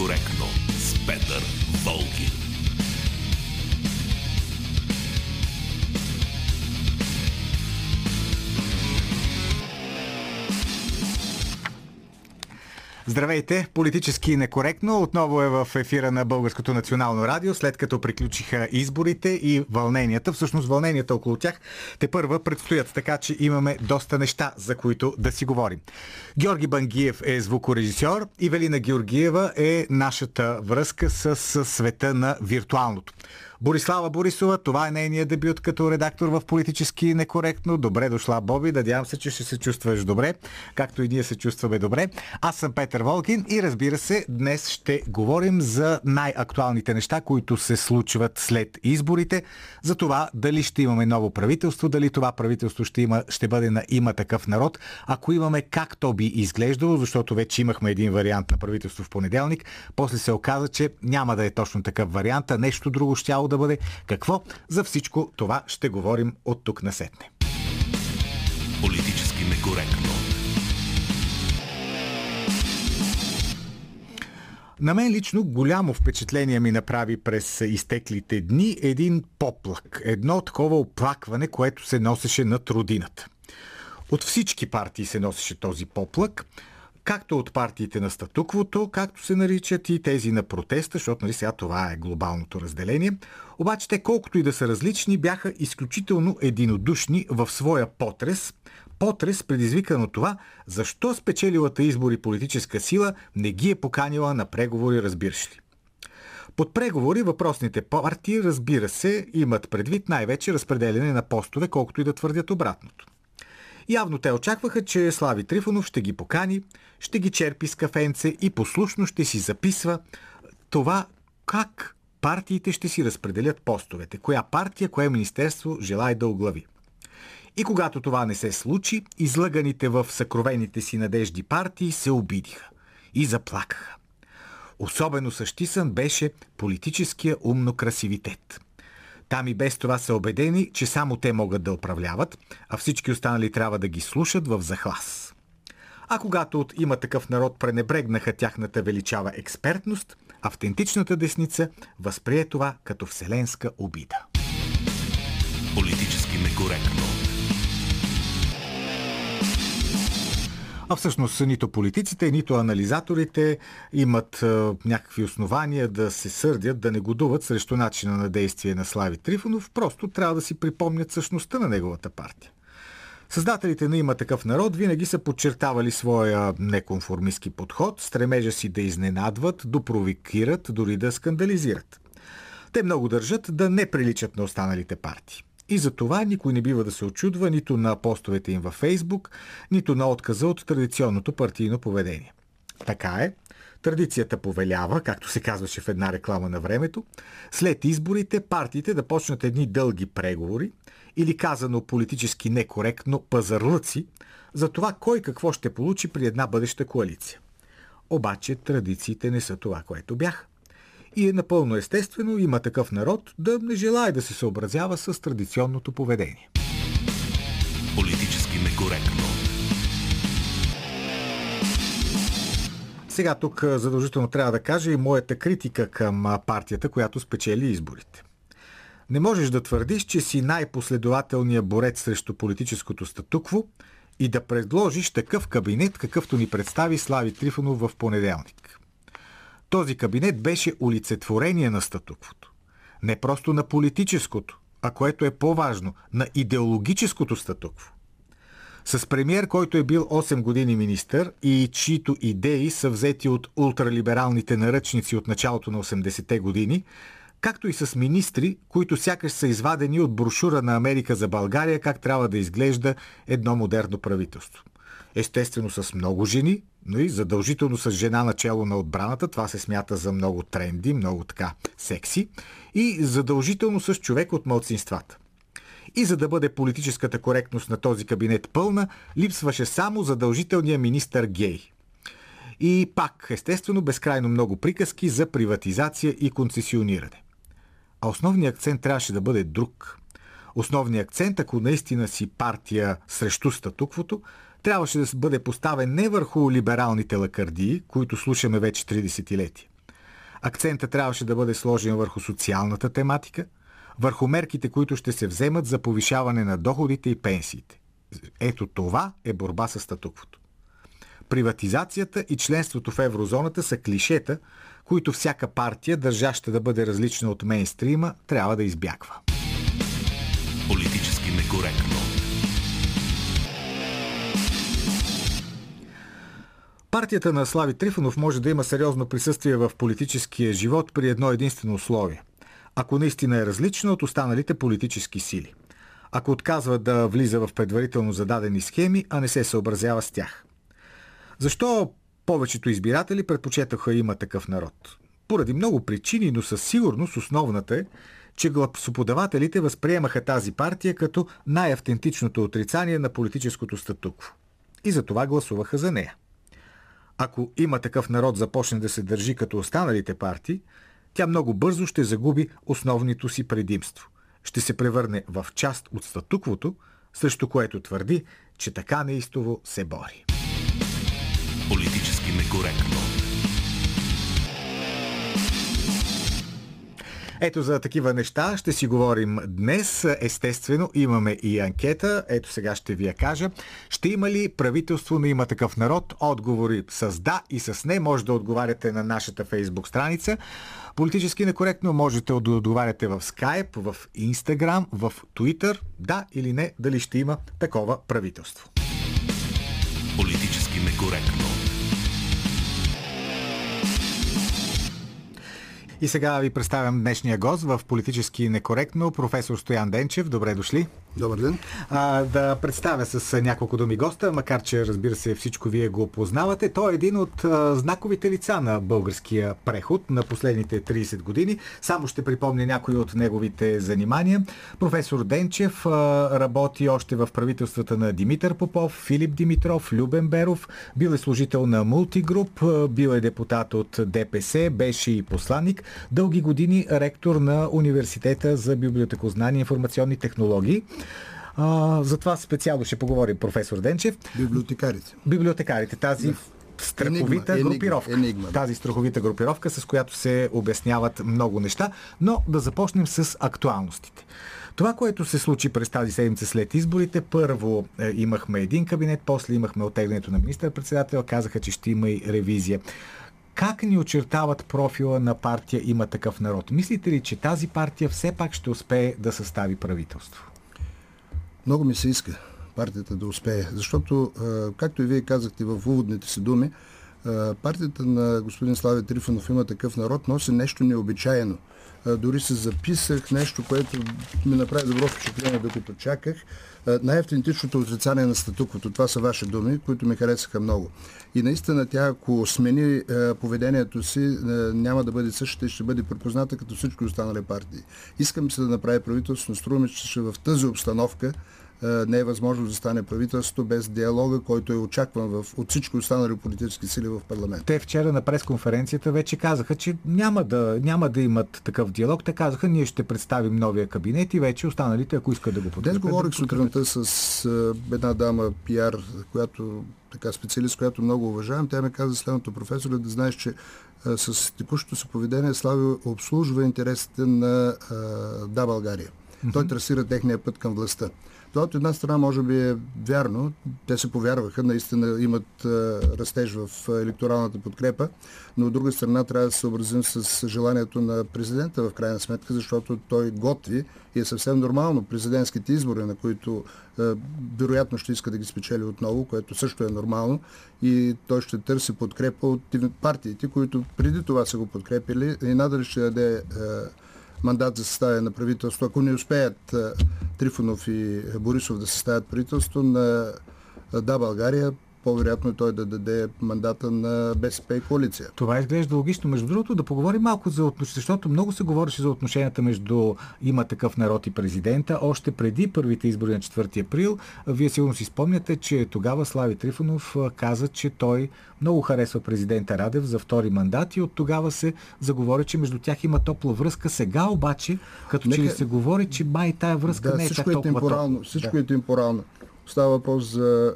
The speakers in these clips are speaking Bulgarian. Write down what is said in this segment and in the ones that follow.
некоректно с Петър Волгин. Здравейте! Политически некоректно отново е в ефира на Българското национално радио, след като приключиха изборите и вълненията. Всъщност вълненията около тях тепърва предстоят, така че имаме доста неща, за които да си говорим. Георги Бангиев е звукорежисьор, Ивелина Георгиева е нашата връзка с света на виртуалното. Борислава Борисова, това е нейният дебют като редактор в Политически некоректно. Добре дошла, Боби. Надявам се, че ще се чувстваш добре, както и ние се чувстваме добре. Аз съм Петър Волгин и разбира се, днес ще говорим за най-актуалните неща, които се случват след изборите. За това дали ще имаме ново правителство, дали това правителство ще бъде на Има такъв народ. Ако имаме, как то би изглеждало, защото вече имахме един вариант на правителство в понеделник. После се оказа, че няма да е точно такъв вариант, а нещо друго щяло да бъде. Какво? За всичко това ще говорим от тук насетне. Политически некоректно. На мен лично голямо впечатление ми направи през изтеклите дни един поплак. Едно такова оплакване, което се носеше над родината. От всички партии се носеше този поплак, както от партиите на статуквото, както се наричат, и тези на протеста, защото нали сега това е глобалното разделение. Обаче те, колкото и да са различни, бяха изключително единодушни в своя потрес. Потрес, предизвикан от това, защо спечелилата избори политическа сила не ги е поканила на преговори, разбираш ли. Под преговори въпросните партии, разбира се, имат предвид най-вече разпределяне на постове, колкото и да твърдят обратното. Явно те очакваха, че Слави Трифонов ще ги покани, ще ги черпи с кафенце и послушно ще си записва това как партиите ще си разпределят постовете, коя партия, кое министерство желае да оглави. И когато това не се случи, излъганите в съкровените си надежди партии се обидиха и заплакаха. Особено същисан беше политическия умно-красивитет. Там и без това са убедени, че само те могат да управляват, а всички останали трябва да ги слушат в захлас. А когато от Има такъв народ пренебрегнаха тяхната величава експертност, автентичната десница възприе това като вселенска обида. Политически некоректно. А всъщност нито политиците, нито анализаторите имат някакви основания да се сърдят, да негодуват срещу начина на действие на Слави Трифонов. Просто трябва да си припомнят същността на неговата партия. Създателите на Има такъв народ винаги са подчертавали своя неконформистки подход, стремежа си да изненадват, да провокират, дори да скандализират. Те много държат да не приличат на останалите партии. И за това никой не бива да се очудва нито на постовете им във Фейсбук, нито на отказа от традиционното партийно поведение. Така е, традицията повелява, както се казваше в една реклама на времето, след изборите партиите да почнат едни дълги преговори, или казано политически некоректно пазарлъци, за това кой какво ще получи при една бъдеща коалиция. Обаче традициите не са това, което бяха. И е напълно естествено Има такъв народ да не желае да се съобразява с традиционното поведение. Политически некоректно. Сега тук задължително трябва да кажа и моята критика към партията, която спечели изборите. Не можеш да твърдиш, че си най-последователният борец срещу политическото статукво и да предложиш такъв кабинет, какъвто ни представи Слави Трифонов в понеделник. Този кабинет беше олицетворение на статуквото. Не просто на политическото, а което е по-важно, на идеологическото статукво. С премиер, който е бил 8 години министър и чието идеи са взети от ултралибералните наръчници от началото на 80-те години, както и с министри, които сякаш са извадени от брошура на Америка за България как трябва да изглежда едно модерно правителство. Естествено с много жени, но и задължително с жена начело на отбраната. Това се смята за много тренди, много така секси. И задължително с човек от малцинствата. И за да бъде политическата коректност на този кабинет пълна, липсваше само задължителния министър гей. И пак, естествено, безкрайно много приказки за приватизация и концесиониране. А основният акцент трябваше да бъде друг. Основният акцент, ако наистина си партия срещу статуквото, трябваше да бъде поставен не върху либералните лакардии, които слушаме вече три десетилетия, Акцента трябваше да бъде сложен върху социалната тематика, върху мерките, които ще се вземат за повишаване на доходите и пенсиите. Ето това е борба със статуквото. Приватизацията и членството в еврозоната са клишета, които всяка партия, държаща да бъде различна от мейнстрима, трябва да избягва. Политически некоректно. Партията на Слави Трифонов може да има сериозно присъствие в политическия живот при едно единствено условие. Ако наистина е различна от останалите политически сили. Ако отказва да влиза в предварително зададени схеми, а не се съобразява с тях. Защо повечето избиратели предпочетаха Има такъв народ? Поради много причини, но със сигурност основната е, че гласоподавателите възприемаха тази партия като най-автентичното отрицание на политическото статукво. И за това гласуваха за нея. Ако Има такъв народ започне да се държи като останалите партии, тя много бързо ще загуби основното си предимство. Ще се превърне в част от статуквото, срещу което твърди, че така неистово се бори. Политически некоректно. Ето за такива неща ще си говорим днес. Естествено, имаме и анкета. Ето сега ще ви я кажа. Ще има ли правителство на Има такъв народ? Отговори с да и с не. Може да отговаряте на нашата фейсбук страница. Политически некоректно можете да отговаряте в Скайп, в Инстаграм, в Твитър. Да или не, дали ще има такова правителство. Политически некоректно. И сега ви представям днешния гост в Политически некоректно, професор Стоян Денчев. Добре дошли. Добър ден. Да представя с няколко думи госта, макар че, разбира се, всичко вие го познавате. Той е един от знаковите лица на българския преход на последните 30 години. Само ще припомня някои от неговите занимания. Професор Денчев работи още в правителствата на Димитър Попов, Филип Димитров, Любен Беров. Бил е служител на Мултигруп, бил е депутат от ДПС, беше и посланик. Дълги години ректор на Университета за библиотекознание и информационни технологии. За това специално ще поговорим, професор Денчев. Библиотекарите, тази страховита групировка. Тази страховита групировка, с която се обясняват много неща. Но да започнем с актуалностите. Това, което се случи през тази седмица след изборите, първо имахме един кабинет, после имахме оттеглянето на министър-председател, казаха, че ще има и ревизия. Как ни очертават профила на партия Има такъв народ? Мислите ли, че тази партия все пак ще успее да състави правителство? Много ми се иска партията да успее, защото, както и вие казахте в уводните си думи, партията на господин Слави Трифонов Има такъв народ носи нещо необичайно. Дори се записах нещо, което ми направи добро впечатление, докато чаках. Най-автентичното отрицание на статуквото. Това са ваши думи, които ми харесаха много. И наистина тя, ако смени поведението си, няма да бъде същата и ще бъде препозната като всички останали партии. Искам се да направи правителство, но струва ми, че в тази обстановка не е възможно да стане правителството без диалога, който е очакван от всички останали политически сили в парламент. Те вчера на пресконференцията вече казаха, че няма да имат такъв диалог. Те казаха, ние ще представим новия кабинет и вече останалите, ако искат да го подкрепят. Днес говорих сутринта с една дама, пиар, която така специалист, която много уважавам. Тя ми каза следното: професора, да знаеш, че с текущото си поведение Слави обслужва интересите на Да България. Той трасира техния път към властта. Това от една страна може би е вярно. Те се повярваха, наистина имат растеж в електоралната подкрепа, но от друга страна трябва да се съобразим с желанието на президента в крайна сметка, защото той готви и е съвсем нормално президентските избори, на които вероятно ще иска да ги спечели отново, което също е нормално, и той ще търси подкрепа от партиите, които преди това са го подкрепили, и надали ще даде мандат за съставяне на правителство. Ако не успеят Трифонов и Борисов да съставят правителство на Да България, по-вероятно той да даде мандата на БСП и коалиция. Това изглежда логично. Между другото, да поговорим малко за отношения, защото много се говореше за отношенията между Има такъв народ и президента. Още преди първите избори на 4 април, вие сигурно си спомняте, че тогава Слави Трифонов каза, че той много харесва президента Радев за втори мандат и от тогава се заговори, че между тях има топла връзка. Сега обаче, като че ли се говори, че май тая връзка не е така толкова топла. Всичко е темпорално. Става въпрос за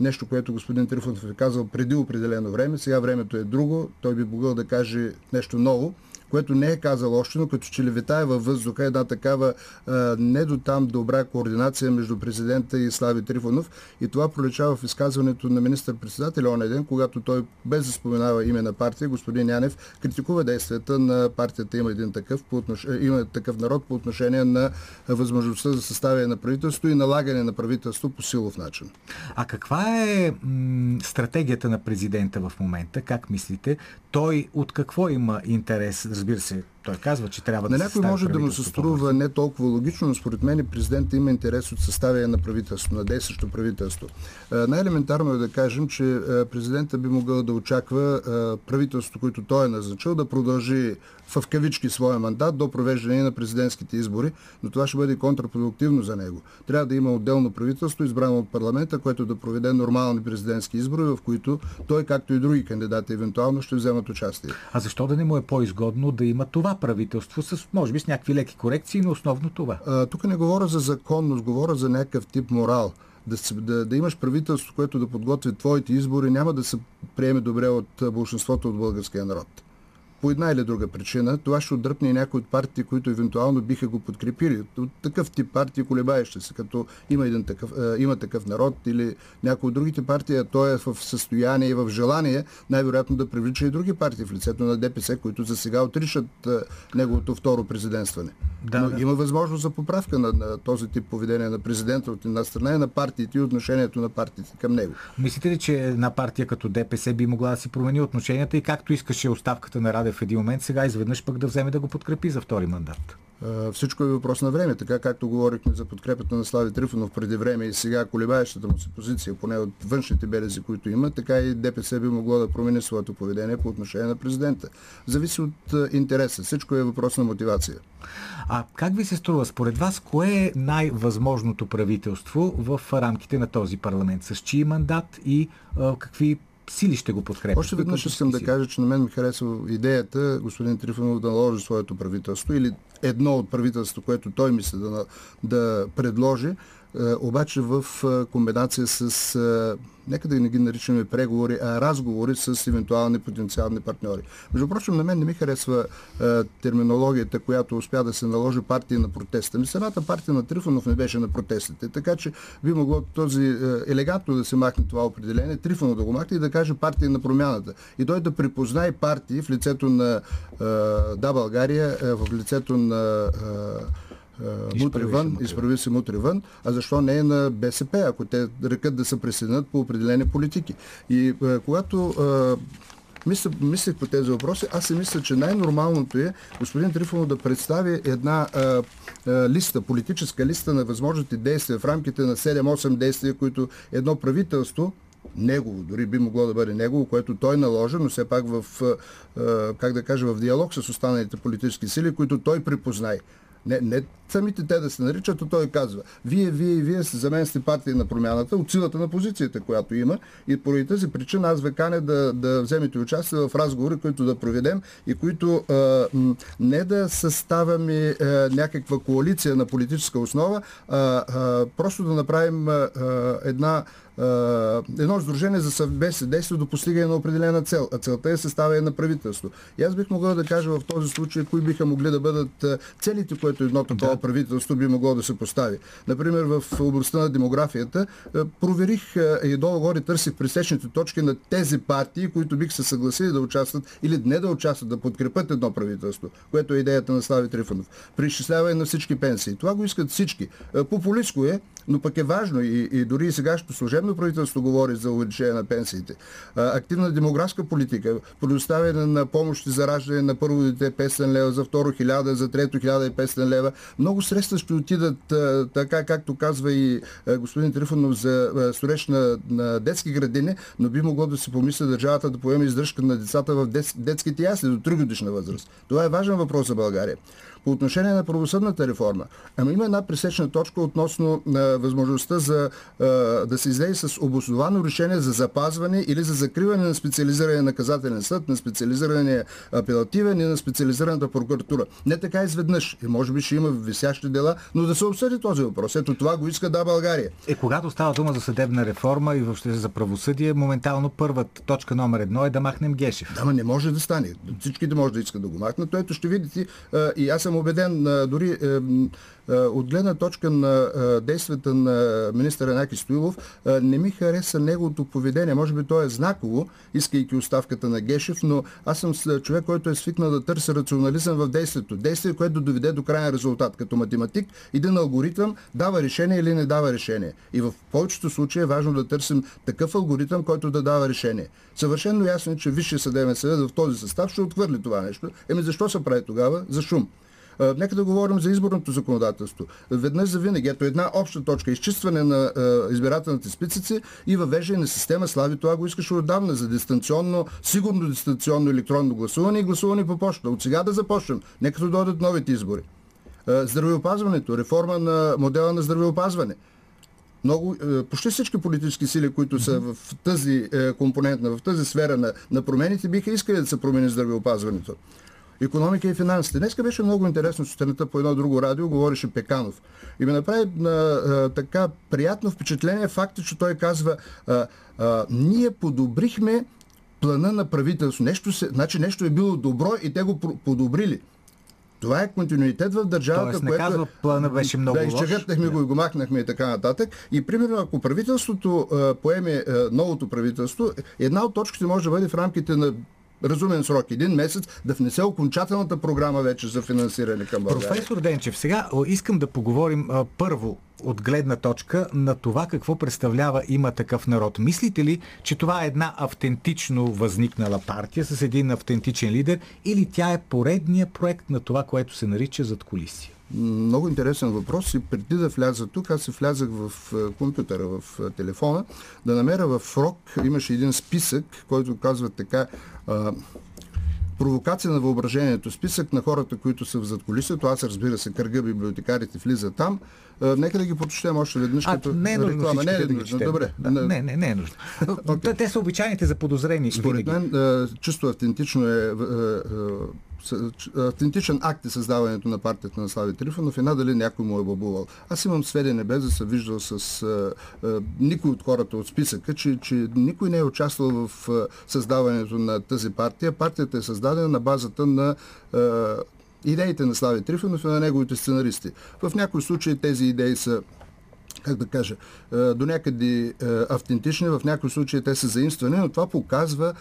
нещо, което господин Трифонов е казал преди определено време, сега времето е друго, той би могъл да каже нещо ново, което не е казал още, но като че ли витае във въздуха една такава не до там добра координация между президента и Слави Трифонов. И това проличава в изказването на министър-председателя онзи ден, когато той, без да споменава име на партия, господин Янев критикува действията на партията Има такъв народ по отношение на възможността за съставяне на правителство и налагане на правителство по силов начин. А каква е стратегията на президента в момента? Как мислите? Той от какво има интерес? Разбира се, той казва, че трябва да се състави правителство. Някой може да му се струва не толкова логично, но според мен президентът има интерес от съставяне на правителство, на действащо правителство. Най-елементарно е да кажем, че президентът би могъл да очаква правителството, което той е назначил, да продължи в кавички своя мандат до провеждане на президентските избори, но това ще бъде контрапродуктивно за него. Трябва да има отделно правителство, избрано от парламента, което да проведе нормални президентски избори, в които той, както и други кандидати, евентуално ще вземат участие. А защо да не му е по-изгодно да има това правителство, с, може би с някакви леки корекции, но основно това? Тук не говоря за законност, говоря за някакъв тип морал. Да имаш правителство, което да подготви твоите избори, няма да се приеме добре от большинството от българския народ. По една или друга причина, това ще отдръпне и някои от партии, които евентуално биха го подкрепили. От такъв тип партии, колебаещи се, като има такъв народ или някои от другите партии, а той е в състояние и в желание най-вероятно да привлича и други партии в лицето на ДПС, които за сега отричат неговото второ президентстване. Но има възможност за поправка на този тип поведение на президента от една страна и на партиите и отношението на партиите към него. Мислите ли, че една партия като ДПС би могла да си промени отношенията и както искаше оставката на Радев в един момент, сега изведнъж пък да вземе да го подкрепи за втори мандат? Всичко е въпрос на време, така както говорихме за подкрепата на Слави Трифонов преди време и сега колебаещата му се позиция, поне от външните белези, които има, така и ДПС би могло да промени своето поведение по отношение на президента. Зависи от интереса. Всичко е въпрос на мотивация. А как ви се струва, според вас, кое е най-възможното правителство в рамките на този парламент? С чий мандат и какви сили ще го подкрепят? Още веднъж искам да кажа, че на мен ми харесва идеята господин Трифонов да наложи своето правителство или едно от правителството, което той мисли да предложи, обаче в комбинация с, нека да не ги наричаме преговори, а разговори с евентуални потенциални партньори. Между прочим, на мен не ми харесва терминологията, която успя да се наложи партия на протеста. Самата партия на Трифонов не беше на протестите, така че би могло този елегантно да се махне това определение, Трифонов да го махне и да каже партия на промяната. И той да припознае партии в лицето на Да, България, в лицето на изправи се мутри вън, а защо не е на БСП, ако те рекат да се присъединят по определени политики. И когато мислех по тези въпроси, аз си мисля, че най-нормалното е господин Трифонов да представи една листа, политическа листа на възможните действия в рамките на 7-8 действия, които едно правителство негово, дори би могло да бъде негово, което той наложи, но все пак в диалог с останалите политически сили, които той припознае. Не самите те да се наричат, а той казва: Вие за мен сте партия на промяната от силата на позицията, която има, и поради тази причина аз ви каня да вземете участие в разговори, които да проведем и които не да съставяме някаква коалиция на политическа основа, просто да направим едно сдружение за съвместни действия до постигане на определена цел. А целта е съставяне на правителство. И аз бих могъл да кажа в този случай кои биха могли да бъдат целите, които едно такова правителство би могло да се постави. Например, в областта на демографията проверих и долу-горе търсих пресечните точки на тези партии, които бих се съгласили да участват или не да участват, да подкрепят едно правителство, което е идеята на Слави Трифонов. Преизчисляване на всички пенсии. Това го искат всички. Популистко е, но пък е важно и дори и сегашното служебно правителство говори за увеличение на пенсиите. Активна демографска политика, предоставяне на помощи за раждане на първо дете 500 лева, за второ 1000, за трето 1500 лева. Много средства ще отидат, така както казва и господин Трифонов, за строеж на детски градини, но би могло да се помисли държавата да поеме издръжка на децата в детските ясли до 3-годишна възраст. Това е важен въпрос за България. По отношение на правосъдната реформа, ама има една пресечна точка относно възможността за да се излезе с обосновано решение за запазване или за закриване на специализирания наказателен съд, на специализирания апелативен и на специализираната прокуратура. Не така изведнъж. И може би ще има висящи дела, но да се обсъди този въпрос. Ето това го иска да България. Когато става дума за съдебна реформа и въобще за правосъдие, моментално първата точка номер едно е да махнем Гешев. Да, но не може да стане. Всичките може да искат да го махнат. Ето ще видите, и аз съм убеден, дори от гледна точка на действията на министър Янаки Стоилов, не ми хареса неговото поведение. Може би то е знаково, искайки оставката на Гешев, но аз съм човек, който е свикнал да търси рационализъм в действието. Действие, което да доведе до крайен резултат. Като математик, един алгоритъм дава решение или не дава решение. И в повечето случаи е важно да търсим такъв алгоритъм, който да дава решение. Съвършено ясно е, че Висшият съдебен съвет в този състав ще отхвърли това нещо. Еми защо се прави тогава? За шум. Нека да говорим за изборното законодателство. Веднъж за винаги, ето една обща точка, изчистване на избирателните списъци и въвеждане на система, Слави това го искаше отдавна, за дистанционно, сигурно дистанционно електронно гласуване и гласуване по почта. От сега да започнем, нека дойдат новите избори. Здравеопазването, реформа на модела на здравеопазване. Много, почти всички политически сили, които са в тази компонентна, в тази сфера на промените, биха искали да се промени здравеопазването. Икономика и финансите. Днеска беше много интересно, сутринта по едно друго радио говореше Пеканов. И ми направи така приятно впечатление факта, че той казва ние подобрихме плана на правителство. Нещо е било добро и те го подобрили. Това е континуитет в държавата, което... казва, плана беше много лош. Да, изчегъртнахме го и го махнахме и така нататък. И примерно, ако правителството поеме новото правителство, една от точките може да бъде в рамките на разумен срок, един месец, да внесе окончателната програма вече за финансиране към България. Професор Денчев, сега искам да поговорим първо от гледна точка на това какво представлява Има такъв народ. Мислите ли, че това е една автентично възникнала партия с един автентичен лидер или тя е поредния проект на това, което се нарича задкулисие? Много интересен въпрос и преди да вляза тук, аз се влязах в компютъра, в телефона, да намеря в рок, имаше един списък, който казва така провокация на въображението, списък на хората, които са в задкулисието. Аз, разбира се, кръга библиотекарите влиза там. Нека да ги прочетем още веднъж, като не е нужно. Не е нужно. Те са обичайните за подозрени. Според мен, чисто автентично е... Автентичен акт е създаването на партията на Слави Трифонов и надали някой му е бабувал. Аз имам сведения, без да се виждал с никой от хората от списъка, че никой не е участвал в създаването на тази партия. Партията е създадена на базата на идеите на Слави Трифонов и на неговите сценаристи. В някои случаи тези идеи са, как да кажа, до някъде автентични, в някои случаи те са заимствани, но това показва...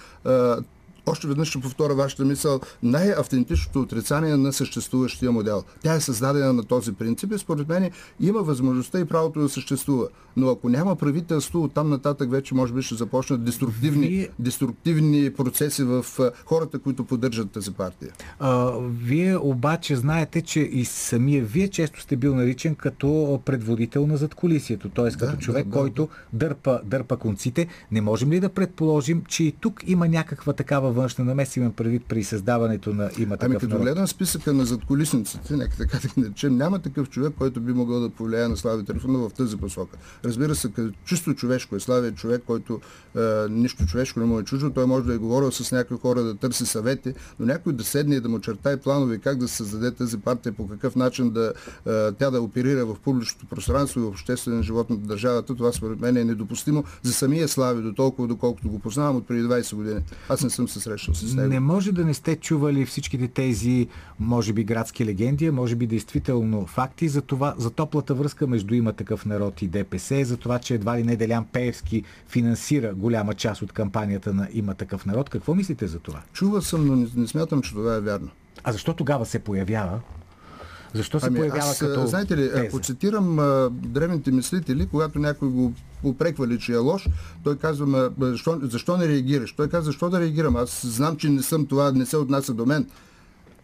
Още веднъж ще повторя вашата мисъл, най-автентичното отрицание на съществуващия модел. Тя е създадена на този принцип и според мен има възможността и правото да съществува. Но ако няма правителство, оттам нататък вече може би ще започнат деструктивни процеси в хората, които поддържат тази партия. Вие обаче знаете, че и самия вие често сте бил наричан като предводител на задкулисието, т.е. като човек, който дърпа конците. Не можем ли да предположим, че и тук има някаква такава външна намеса, имам предвид при създаването на Има такъв народ? Ами като гледам списъка на задкулисниците, нека така да ги наречем, няма такъв човек, който би могъл да повлияе на Слави Трифонов в тази посока. Разбира се, като чисто човешко е Слави, човек, който нищо човешко не му е чуждо, той може да е говорил с някои хора, да търси съвети, но някой да седне и да му чертае планове как да се създаде тази партия, по какъв начин тя да оперира в публичното пространство и в обществения живот на държавата, това според мен е недопустимо за самия Слави, до толкова, доколкото го познавам от преди 20 години. Аз не съм се срещал с него. Не може да не сте чували всичките тези, може би, градски легенди, може би действително факти за това, за топлата връзка между Има такъв народ и ДПС, за това, че едва ли не Делян Пеевски финансира голяма част от кампанията на Има такъв народ. Какво мислите за това? Чувал съм, но не смятам, че това е вярно. А защо тогава се появява? Защо се появява като... Знаете ли, ако цитирам древните мислители, когато някой го упреквали, че е лош, той казва, защо не реагираш? Той казва, защо да реагирам? Аз знам, че не съм това, не се отнася до мен.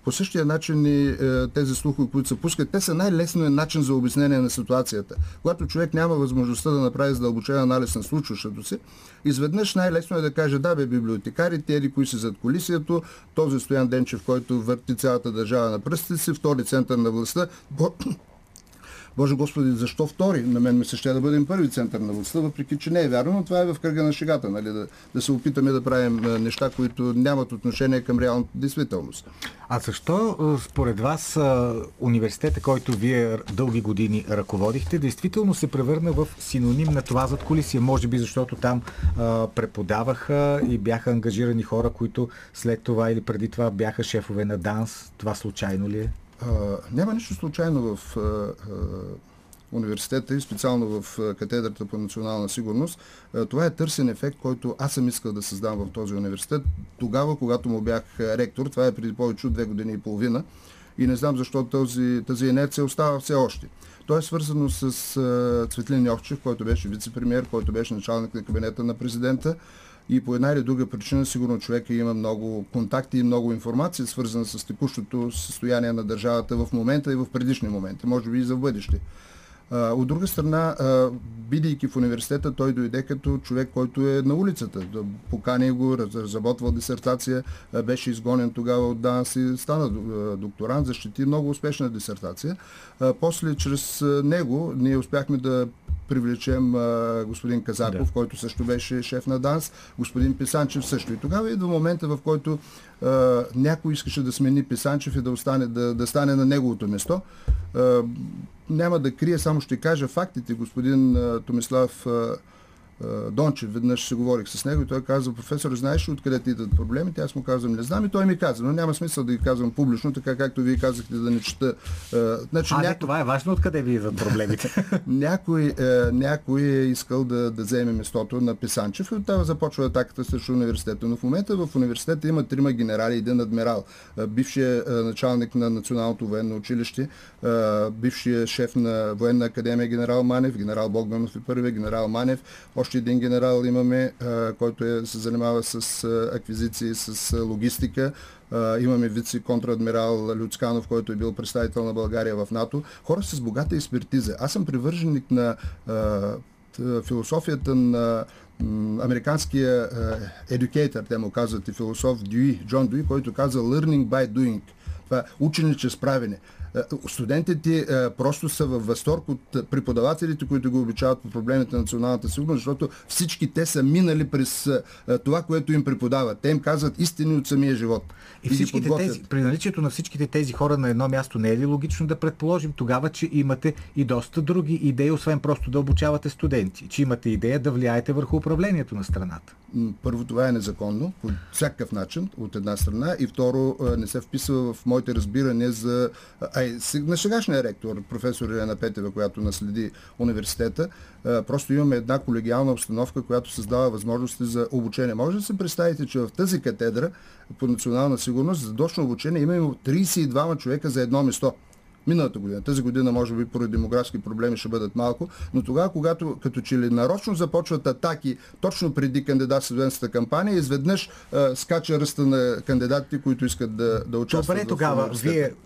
По същия начин и тези слухове, които се пускат, те са най-лесният начин за обяснение на ситуацията. Когато човек няма възможността да направи задълбочен анализ на случващото си, изведнъж най-лесно е да каже, да бе, библиотекарите, еди кои са зад колисието, този Стоян Денчев, който върти цялата държава на пръстите си, втори център на властта. Боже Господи, защо втори? На мен ми се ще да бъдем първи център на властта, въпреки че не е вярно, но това е в кръга на шегата, нали? Да се опитаме да правим неща, които нямат отношение към реалната действителност. А защо според вас университета, който вие дълги години ръководихте, действително се превърна в синоним на това зад кулисия? Може би защото там преподаваха и бяха ангажирани хора, които след това или преди това бяха шефове на ДАНС. Това случайно ли е? Няма нищо случайно в университета и специално в катедрата по национална сигурност. Това е търсен ефект, който аз съм искал да създам в този университет. Тогава, когато му бях ректор, това е преди повече от 2 години и половина, и не знам защо тази инерция остава все още. То е свързано с Цветлин Йовчев, който беше вице-премиер, който беше началник на кабинета на президента. И по една или друга причина, сигурно човека има много контакти и много информация, свързана с текущото състояние на държавата в момента и в предишни моменти, може би и за бъдеще. От друга страна, бидейки в университета, той дойде като човек, който е на улицата. Покани го, разработвал дисертация, беше изгонен тогава от ДАНС и стана докторант, защити много успешна дисертация. После, чрез него, ние успяхме да привлечем господин Казаков, да, който също беше шеф на ДАНС, господин Писанчев също. И тогава идва момента, в който някой искаше да смени Писанчев и да стане на неговото место. Няма да крия, само ще кажа фактите. Господин Томислав Дончев, веднъж се говорих с него и той казва, професор, знаеш ли откъде ти идват проблемите? Аз му казвам, не знам, и той ми казва, но няма смисъл да ги казвам публично, така както вие казахте, да не чета. Това е важно, откъде ви идват проблемите. Някой е искал да вземе местото на Писанчев и оттава започва атаката срещу университета. Но в момента в университета има 3 генерали, 1 адмирал, бившият началник на Националното военно училище, бившият шеф на военна академия генерал Манев, генерал Богданов и първи, генерал Манев. Още един генерал имаме, който се занимава с аквизиции, с логистика. Имаме вице-контрадмирал Люцканов, който е бил представител на България в НАТО. Хора с богата експертиза. Аз съм привърженик на философията на американския едюкейтър, те му казват, и философ Дюи, Джон Дюи, който каза Learning by Doing. Това е учене чрез правене. Студентите просто са във възторг от преподавателите, които го обучават по проблемите на националната сигурност, защото всички те са минали през това, което им преподават. Те им казват истини от самия живот. При наличието на всичките тези хора на едно място, не е ли логично да предположим тогава, че имате и доста други идеи, освен просто да обучавате студенти, че имате идея да влияете върху управлението на страната? Първо, това е незаконно по всякакъв начин, от една страна, и второ, не се вписва в моите разбирания за... На сегашния ректор, професор Елена Петева, която наследи университета, просто имаме една колегиална обстановка, която създава възможности за обучение. Може да се представите, че в тази катедра по национална сигурност за точно обучение имаме 32 човека за едно место. Миналата година. Тази година, може би, поради демографски проблеми ще бъдат малко, но тогава, когато като че ли нарочно започват атаки точно преди кандидатствата кампания, изведнъж скача ръста на кандидатите, които искат да участват. Добре, тогава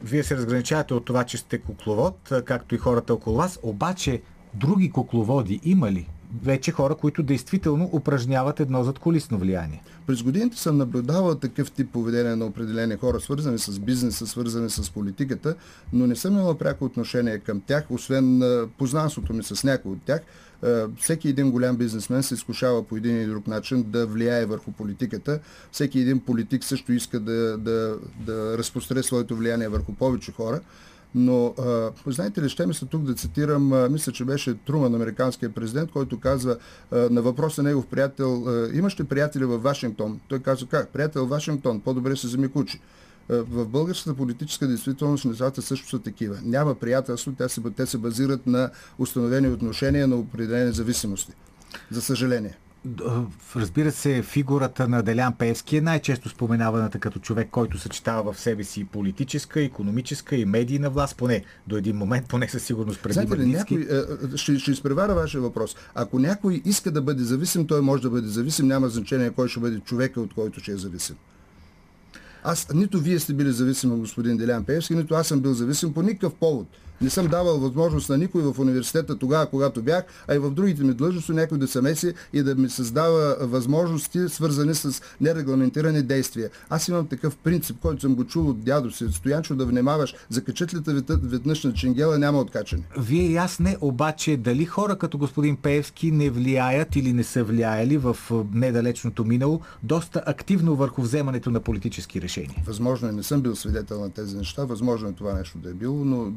вие се разграничавате от това, че сте кукловод, както и хората около вас, обаче други кукловоди има ли? Вече хора, които действително упражняват едно задкулисно влияние. През годините съм наблюдавал такъв тип поведение на определени хора, свързани с бизнеса, свързани с политиката, но не съм имал пряко отношение към тях, освен познанството ми с някой от тях. Всеки един голям бизнесмен се изкушава по един или друг начин да влияе върху политиката. Всеки един политик също иска да разпростре своето влияние върху повече хора. Но, знаете ли, ще мисля тук да цитирам, мисля, че беше Труман, американския президент, който казва на въпроса негов приятел, имаш ли приятели в Вашингтон? Той казва, как? Приятел в Вашингтон, по-добре се вземи кучи. В българската политическа действителност нещата също са такива. Няма приятелство, те се базират на установени отношения, на определени зависимости. За съжаление. Разбира се, фигурата на Делян Пеевски е най-често споменаваната като човек, който съчетава в себе си политическа, икономическа и медийна власт, поне до един момент, поне със сигурност преди Върницки. Ще изпреваря вашия въпрос. Ако някой иска да бъде зависим, той може да бъде зависим, няма значение кой ще бъде човека, от който ще е зависим. Аз нито вие сте били зависими, господин Делян Пеевски, нито аз съм бил зависим по никакъв повод. Не съм давал възможност на никой в университета тогава, когато бях, а и в другите ми длъжности някой да се меси и да ми създава възможности, свързани с нерегламентирани действия. Аз имам такъв принцип, който съм го чул от дядо си. Стоянчо, да внимаваш, закачат ли те веднъж на ченгела, няма откачане. Вие и аз не, обаче дали хора като господин Пеевски не влияят или не са влияли в недалечното минало доста активно върху вземането на политически решения? Възможно е, не съм бил свидетел на тези неща, възможно е това нещо да е било, но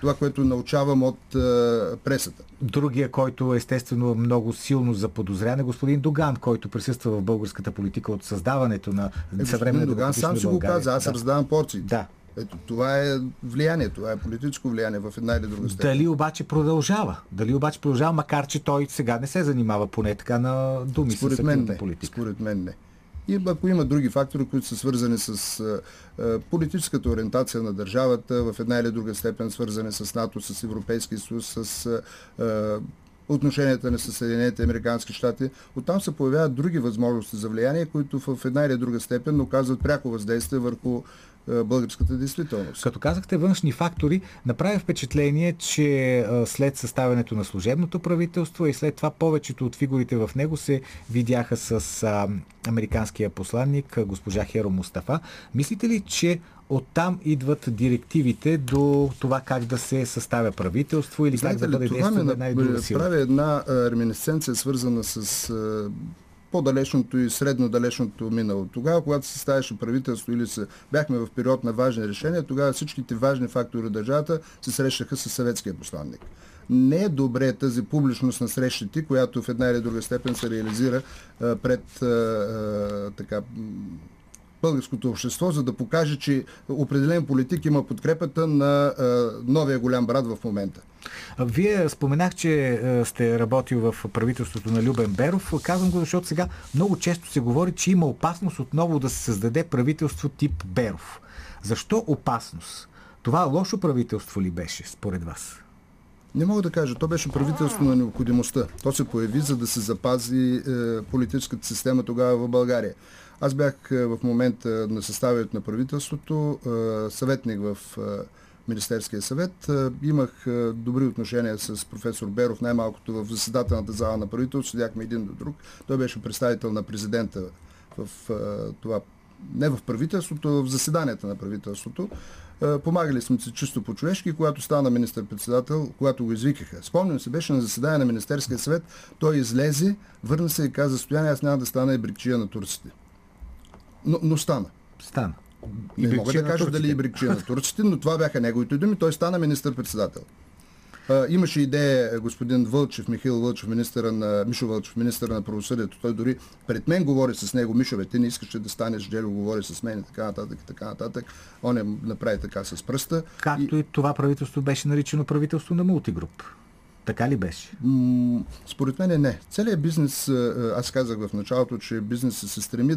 това, което научавам от пресата. Другия, който естествено много силно заподозрян, е господин Доган, който присъства в българската политика от създаването на съвременната Доган сам си го каза, аз раздавам порции. Да. Ето, това е влияние, това е политическо влияние в една или друга степен. Дали обаче продължава? Макар че той сега не се занимава поне така на думи с активната политика. Според мен не. И ако има други фактори, които са свързани с политическата ориентация на държавата, в една или друга степен свързани с НАТО, с Европейския съюз, с отношенията на Съединените американски щати, оттам се появяват други възможности за влияние, които в една или друга степен оказват пряко въздействие върху българската действителност. Като казахте външни фактори, направи впечатление, че след съставянето на служебното правителство и след това повечето от фигурите в него се видяха с американския посланник госпожа Херо Мустафа. Мислите ли, че оттам идват директивите до това как да се съставя правителство или как да бъде действана една и друга сила? Прави една реминесценция, свързана с по-далечното и средно-далечното минало. Тогава, когато се ставаше правителство или бяхме в период на важни решения, тогава всичките важни фактори в държавата се срещаха с съветския посланник. Не е добре тази публичност на срещите, която в една или друга степен се реализира пред българското общество, за да покаже, че определен политик има подкрепата на новия голям брат в момента. Вие споменах, че сте работил в правителството на Любен Беров. Казвам го, защото сега много често се говори, че има опасност отново да се създаде правителство тип Беров. Защо опасност? Това лошо правителство ли беше, според вас? Не мога да кажа. То беше правителство на необходимостта. То се появи, за да се запази политическата система тогава в България. Аз бях в момента на съставянето на правителството съветник в Министерския съвет. Имах добри отношения с професор Беров, най-малкото в заседателната зала на правителството. Седяхме един до друг. Той беше представител на президента в това, не в правителството, в заседанията на правителството. Помагали сме се чисто по-човешки, когато стана министър-председател, когато го извикаха. Спомням се, беше на заседание на Министерския съвет. Той излезе, върна се и каза: "Стояне, аз няма да стана и брикчия на турците." Но стана. И не мога да кажа дали и брикчия на турците, но това бяха неговите думи. Той стана министър-председател. Имаше идея господин Вълчев, Михаил Вълчев, Мишо Вълчев, министъра на правосъдието. Той дори пред мен говори с него: "Мишо, бе, ти не искаш да станеш, Желю говори с мен", и така нататък, и така нататък. Он я направи така с пръста. Както и това правителство беше наричано правителство на Мултигруп. Така ли беше? Според мен не. Целият бизнес, аз казах в началото, че бизнесът се стреми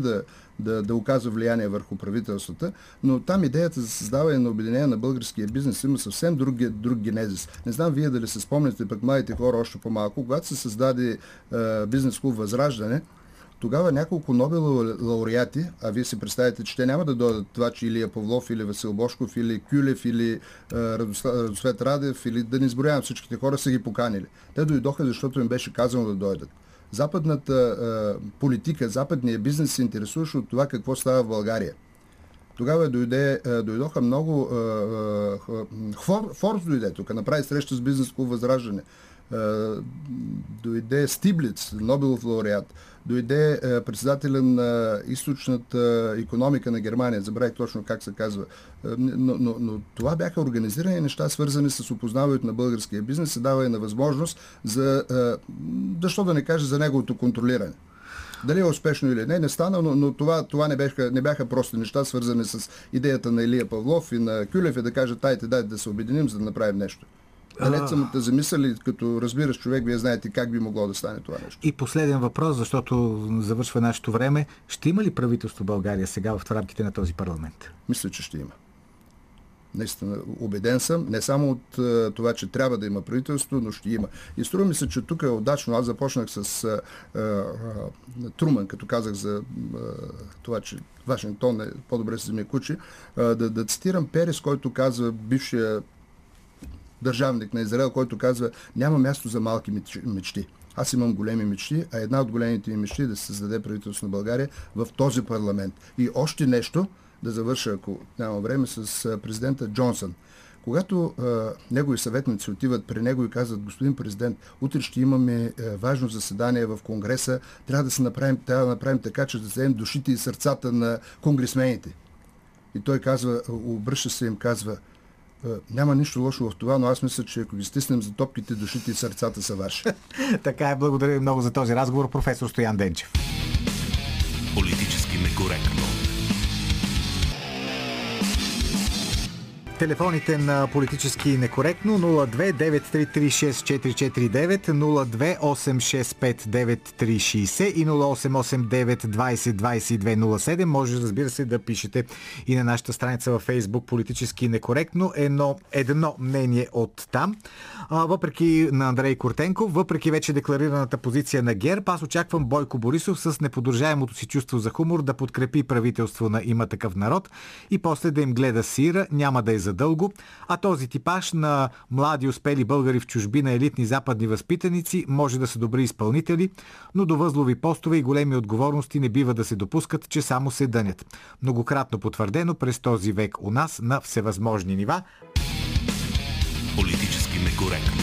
да оказва влияние върху правителствата, но там идеята за създаване на обединение на българския бизнес има съвсем друг генезис. Не знам вие дали се спомняте, пък младите хора още по-малко. Когато се създаде Бизнес-клуб Възраждане, тогава няколко Нобел лауреати, а вие си представите, че те няма да дойдат това, че Илия Павлов, или Васил Бошков, или Кюлев, или Радосвет Радев, или да не изброявам всичките хора, са ги поканили. Те дойдоха, защото им беше казано да дойдат. Западната политика, западния бизнес се интересуваше от това какво става в България. Тогава дойдоха много... Форс дойде тук, направи среща с Бизнес-клуб Възраждане. Дойде Стиблиц, Нобелов лауреат. Дойде председателя на източната икономика на Германия. Забравих точно как се казва. Но това бяха организирани неща, свързани с опознаването на българския бизнес, се дава и на възможност за, защо да не кажа, за неговото контролиране. Дали е успешно или не стана, но това не бяха просто неща, свързани с идеята на Илия Павлов и на Кюлев, и да кажат: "Тайте, дайте да се обединим, за да направим нещо." Далеч съм те замислили, като разбираш човек, вие знаете как би могло да стане това нещо. И последен въпрос, защото завършва нашето време. Ще има ли правителство България сега в рамките на този парламент? Мисля, че ще има. Наистина, убеден съм. Не само от това, че трябва да има правителство, но ще има. И струва ми се, че тук е удачно. Аз започнах с Труман, като казах за това, че Вашингтон е по-добре се мекучи. Да цитирам Перес, който казва, бившия държавник на Израел, който казва, няма място за малки мечти. Аз имам големи мечти, а една от големите ми мечти е да се създаде правителство на България в този парламент. И още нещо, да завърша, ако няма време, с президента Джонсън. Когато негови съветници отиват при него и казват, господин президент, утре ще имаме важно заседание в Конгреса, трябва да направим така, че да заедем душите и сърцата на конгресмените. И той казва, обръща се им, казва, няма нищо лошо в това, но аз мисля, че ако ви стиснем за топките, душите и сърцата са ваши. Така е, благодаря ви много за този разговор, професор Стоян Денчев. Политически некоректно. Телефоните на Политически некоректно 029336449, 028659360 и 0889202207. Може, разбира се, да пишете и на нашата страница във Facebook Политически некоректно. Едно мнение от там. Въпреки на Андрей Кортенков, въпреки вече декларираната позиция на ГЕРБ, аз очаквам Бойко Борисов с неподържаемото си чувство за хумор да подкрепи правителство на Има такъв народ и после да им гледа сира, няма да е задълго, а този типаж на млади успели българи в чужбина, елитни западни възпитаници, може да са добри изпълнители, но до възлови постове и големи отговорности не бива да се допускат, че само се дънят. Многократно потвърдено през този век у нас на всевъзможни нива. Политически некоректно.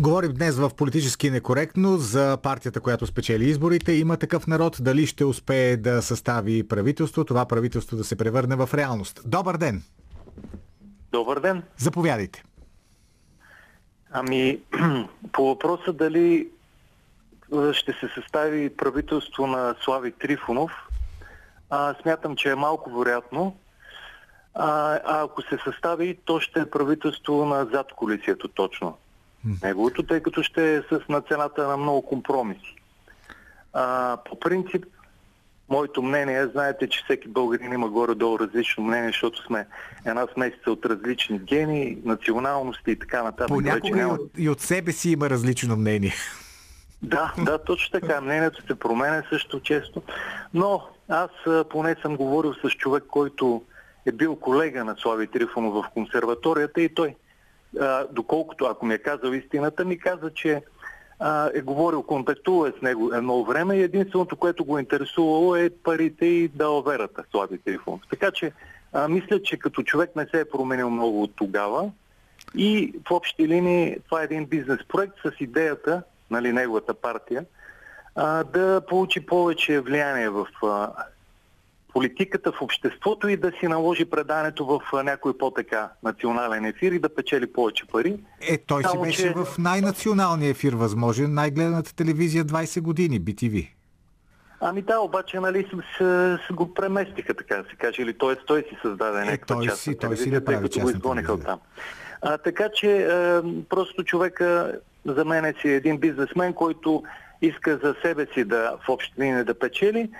Говорим днес в Политически некоректно за партията, която спечели изборите. Има такъв народ, дали ще успее да състави правителство, това правителство да се превърне в реалност. Добър ден! Добър ден! Заповядайте. Ами, по въпроса дали ще се състави правителство на Слави Трифонов, смятам, че е малко вероятно. А ако се състави, то ще е правителство на зад коалицията точно. Неговото, тъй като ще е с на цената на много компромиси. По принцип, моето мнение, знаете, че всеки българин има горе-долу различно мнение, защото сме една смесица от различни гени, националности и така нататък. Понякога и от себе си има различно мнение. Да, точно така. Мнението се променя също често. Но аз поне съм говорил с човек, който е бил колега на Слави Трифонов в консерваторията и той, доколкото, ако ми е казал истината, ми каза, че е говорил, контактува с него едно време и единственото, което го интересувало е парите и далаверата, Слави Трифонов. Така че, мисля, че като човек не се е променил много от тогава и в общи линии това е един бизнес проект с идеята, нали, неговата партия, да получи повече влияние в политиката, в обществото и да си наложи предаването в някой по-така национален ефир и да печели повече пари. Той си беше в най-националния ефир възможен, най-гледаната телевизия 20 години, BTV. Ами да, обаче, нали, се го преместиха, така да се каже, или той си създаде някаква частна телевизия, тъй като го изгониха оттам. Така че, просто човека за мен е си един бизнесмен, който иска за себе си да в общините да печели,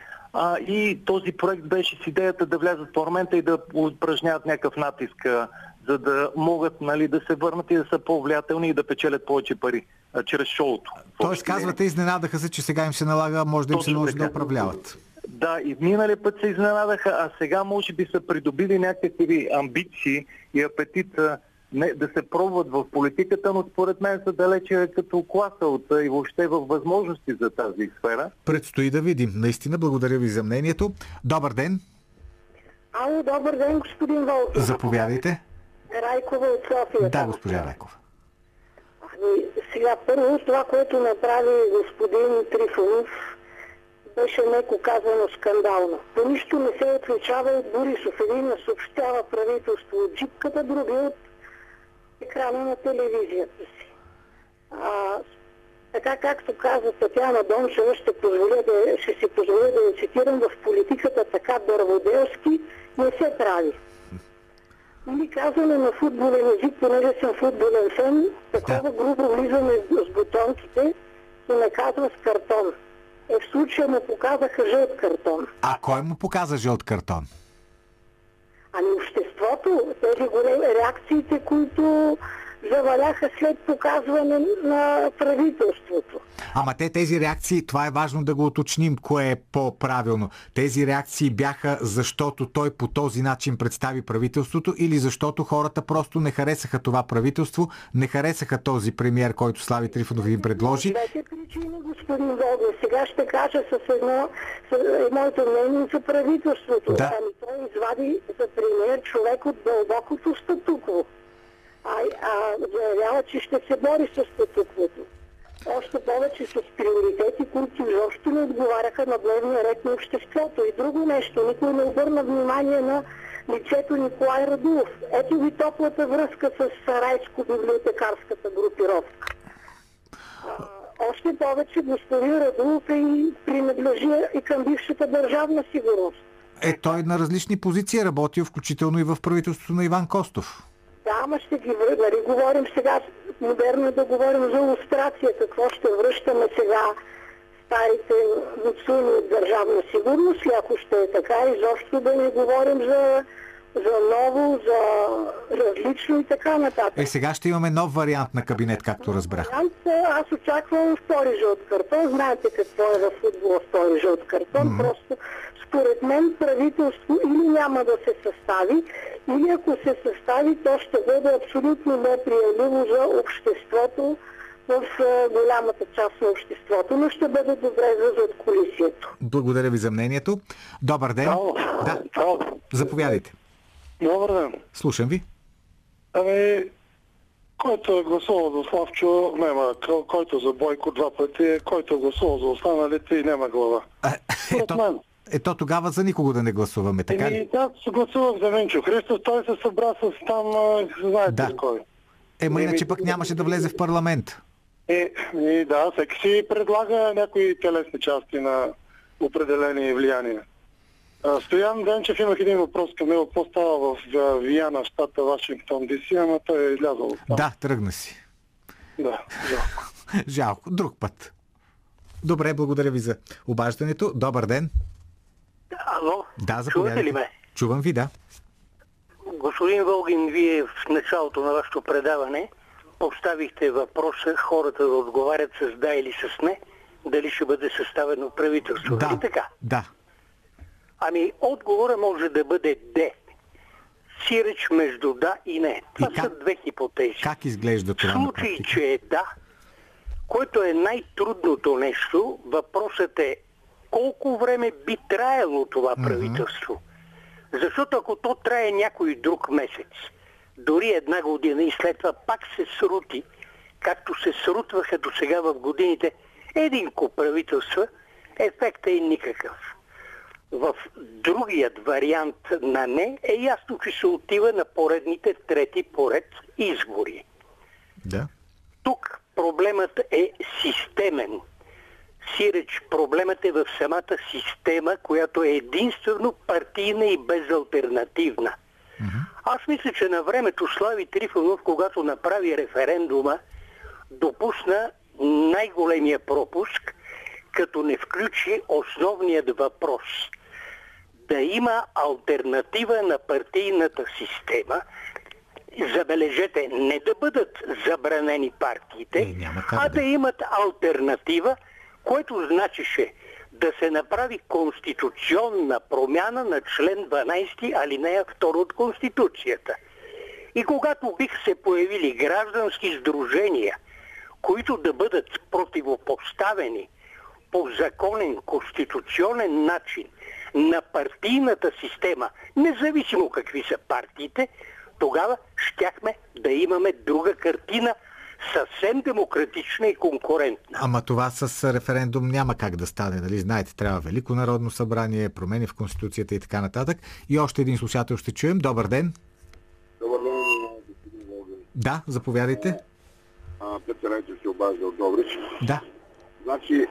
и този проект беше с идеята да влязат в парламента и да упражняват някакъв натиск, за да могат, нали, да се върнат и да са по-влиятелни и да печелят повече пари чрез шоуто. Тоест, казвате, изненадаха се, че сега им се налага, може да им се наложи да управляват. Да, и минали път се изненадаха, а сега може би са придобили някакви амбиции и апетит да се пробват в политиката, но според мен са далече като класа от и въобще във възможности за тази сфера. Предстои да видим. Наистина, благодаря ви за мнението. Добър ден! Ало, добър ден, господин Волков. Заповядайте. Райкова от София. Да, госпожа Райкова. Сега, първо, това, което направи господин Трифонов, беше меко казано скандално. По нищо не се отличава от Борисов. Един съобщава правителство от джипката, други от екрана на телевизията си. Така както каза Татяна Дончева, ще си позволя да я цитирам, в политиката така дърводелски не се прави. Ми казваме на футболен език, понеже съм футболен фен, такова грубо влизаме с бутонките и наказва с картон. В случая му показаха жълт картон. А кой му показа жълт картон? Ами обществото, тези големи реакциите, които заваляха след показване на правителството. Ама тези реакции, това е важно да го уточним, кое е по-правилно. Тези реакции бяха защото той по този начин представи правителството или защото хората просто не харесаха това правителство, не харесаха този премиер, който Слави Трифонов им предложи. Двете причини, господин Волгин. Сега ще кажа моето мнение за правителството. Да. Ами той извади за премиер човек от дълбокото статукво. Заявява, че ще се бори с статуквото. Още повече с приоритети, които изобщо не отговаряха на дневния ред на обществото. И друго нещо, никой не обърна внимание на лицето Николай Радулов. Ето ви топлата връзка с Сарайско-библиотекарската групировка. Още повече господин Радулов и принадлежи и към бившата държавна сигурност. Той на различни позиции работил, включително и в правителството на Иван Костов. Да, ама ще ги върна. Нали, говорим сега, модерно да говорим за лустрация, какво ще връщаме сега старите муцуни от държавна сигурност, и ако ще е така, изобщо да не говорим за ново, за различно и така нататък. Сега ще имаме нов вариант на кабинет, както разбрах. Аз очаквам втори жълт картон. Знаете какво е във футбола втори жълт картон. Просто според мен правителство или няма да се състави, или ако се състави, то ще бъде абсолютно неприемливо за обществото, в голямата част на обществото, но ще бъде добре за задкулисието. Благодаря ви за мнението. Добър ден. Да. Заповядайте. Добър ден. Слушам ви. Който е гласувал за Славчо, няма кръл, който за Бойко два пъти, който е гласувал за останалите и няма глава. Ето тогава за никого да не гласуваме, така ли? Аз гласувах за Венчо Христов, той се събра с там, знаете кой. Иначе пък нямаше да влезе в парламент. Всеки си предлага някои телесни части на определени влияния. Стоян Денчев, имах един въпрос към него, какво става в Виана, щата Вашингтон, ДС, ама той е излязъл. Да, тръгна си. Да, жалко. Жалко, друг път. Добре, благодаря ви за обаждането. Добър ден. Ало, да, чувате ли ме? Чувам ви, да. Господин Волгин, вие в началото на вашето предаване поставихте въпроса хората да отговарят с да или с не, дали ще бъде съставено правителство. Да, или така? Да. Ами отговора може да бъде де. Сиреч между да и не. Това са две хипотези. Как изглежда това? В случай, че е да, което е най-трудното нещо, въпросът е колко време би траяло това правителство. Защото ако то трае някой друг месец, дори една година и след това пак се срути, както се срутваха до сега в годините, единко правителство, ефектът е никакъв. В другият вариант на не е ясно, че се отива на поредните трети поред избори. Да. Тук проблемът е системен. Сиреч проблемът е в самата система, която е единствено партийна и безалтернативна. Аз мисля, че на времето Слави Трифонов, когато направи референдума, допусна най-големия пропуск, като не включи основният въпрос. Да има алтернатива на партийната система. Забележете, не да бъдат забранени партиите, да имат алтернатива, което значише да се направи конституционна промяна на член 12 алинея 2 от Конституцията. И когато бих се появили граждански сдружения, които да бъдат противопоставени по законен, конституционен начин на партийната система, независимо какви са партиите, тогава щяхме да имаме друга картина, съвсем демократична и конкурентна. Ама това с референдум няма как да стане, нали? Знаете, трябва Велико народно събрание, промени в Конституцията и така нататък. И още един слушател ще чуем. Добър ден. Добър ден, господин Волгин. Да, заповядайте. Петър Волгин се обажда от Добрич. Да. Значи,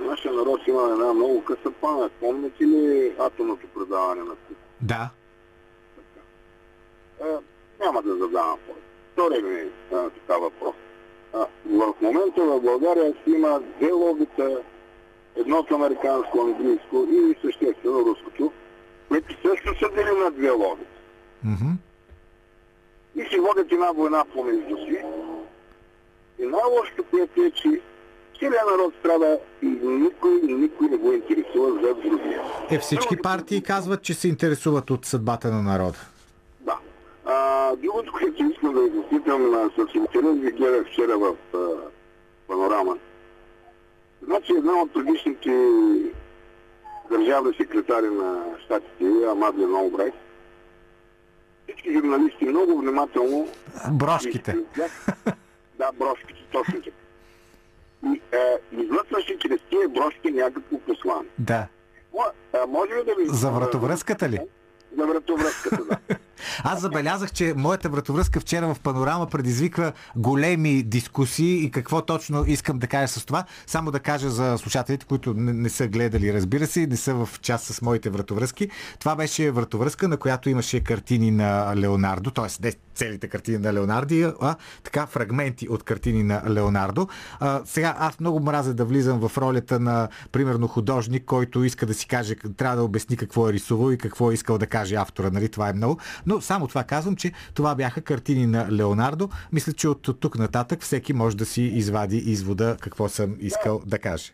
нашия народ има една много къса памет. Помните ли атомното предаване на Кук? Да. Няма да задавам повече. Втори ми така въпрос. В момента в България си има две логика едното американско, английско и съществено руското, които също са били на две логи. Mm-hmm. И си водят една война помежду си. И най-лошото, което е, че целият народ страда и никой не го интересува за другия. Е, всички партии казват, че се интересуват от съдбата на народа. Да. Другото, което искам да изяснитам с интерес, ви гледах вчера в Панорама. Значи една от предишните държавни секретари на щатите, Амадлен Олбрайт, всички журналисти много внимателно... Брошките. Да, брошките, точно така. Излъцваше чрез тия брошки някакво послание. Да. Може ли да ви... За вратовръзката ли? За вратовръзката, да. Аз забелязах, че моята вратовръзка вчера в Панорама предизвиква големи дискусии и какво точно искам да кажа с това. Само да кажа за слушателите, които не са гледали, разбира се, не са в част с моите вратовръзки. Това беше вратовръзка, на която имаше картини на Леонардо, т.е. целите картини на Леонардо, а така фрагменти от картини на Леонардо. Сега аз много мразя да влизам в ролята на, примерно, художник, който иска да си каже, трябва да обясни какво е рисувал и какво е искал да каже автора, нали? Това е много. Но само това казвам, че това бяха картини на Леонардо. Мисля, че от тук нататък всеки може да си извади извода какво съм искал да кажа.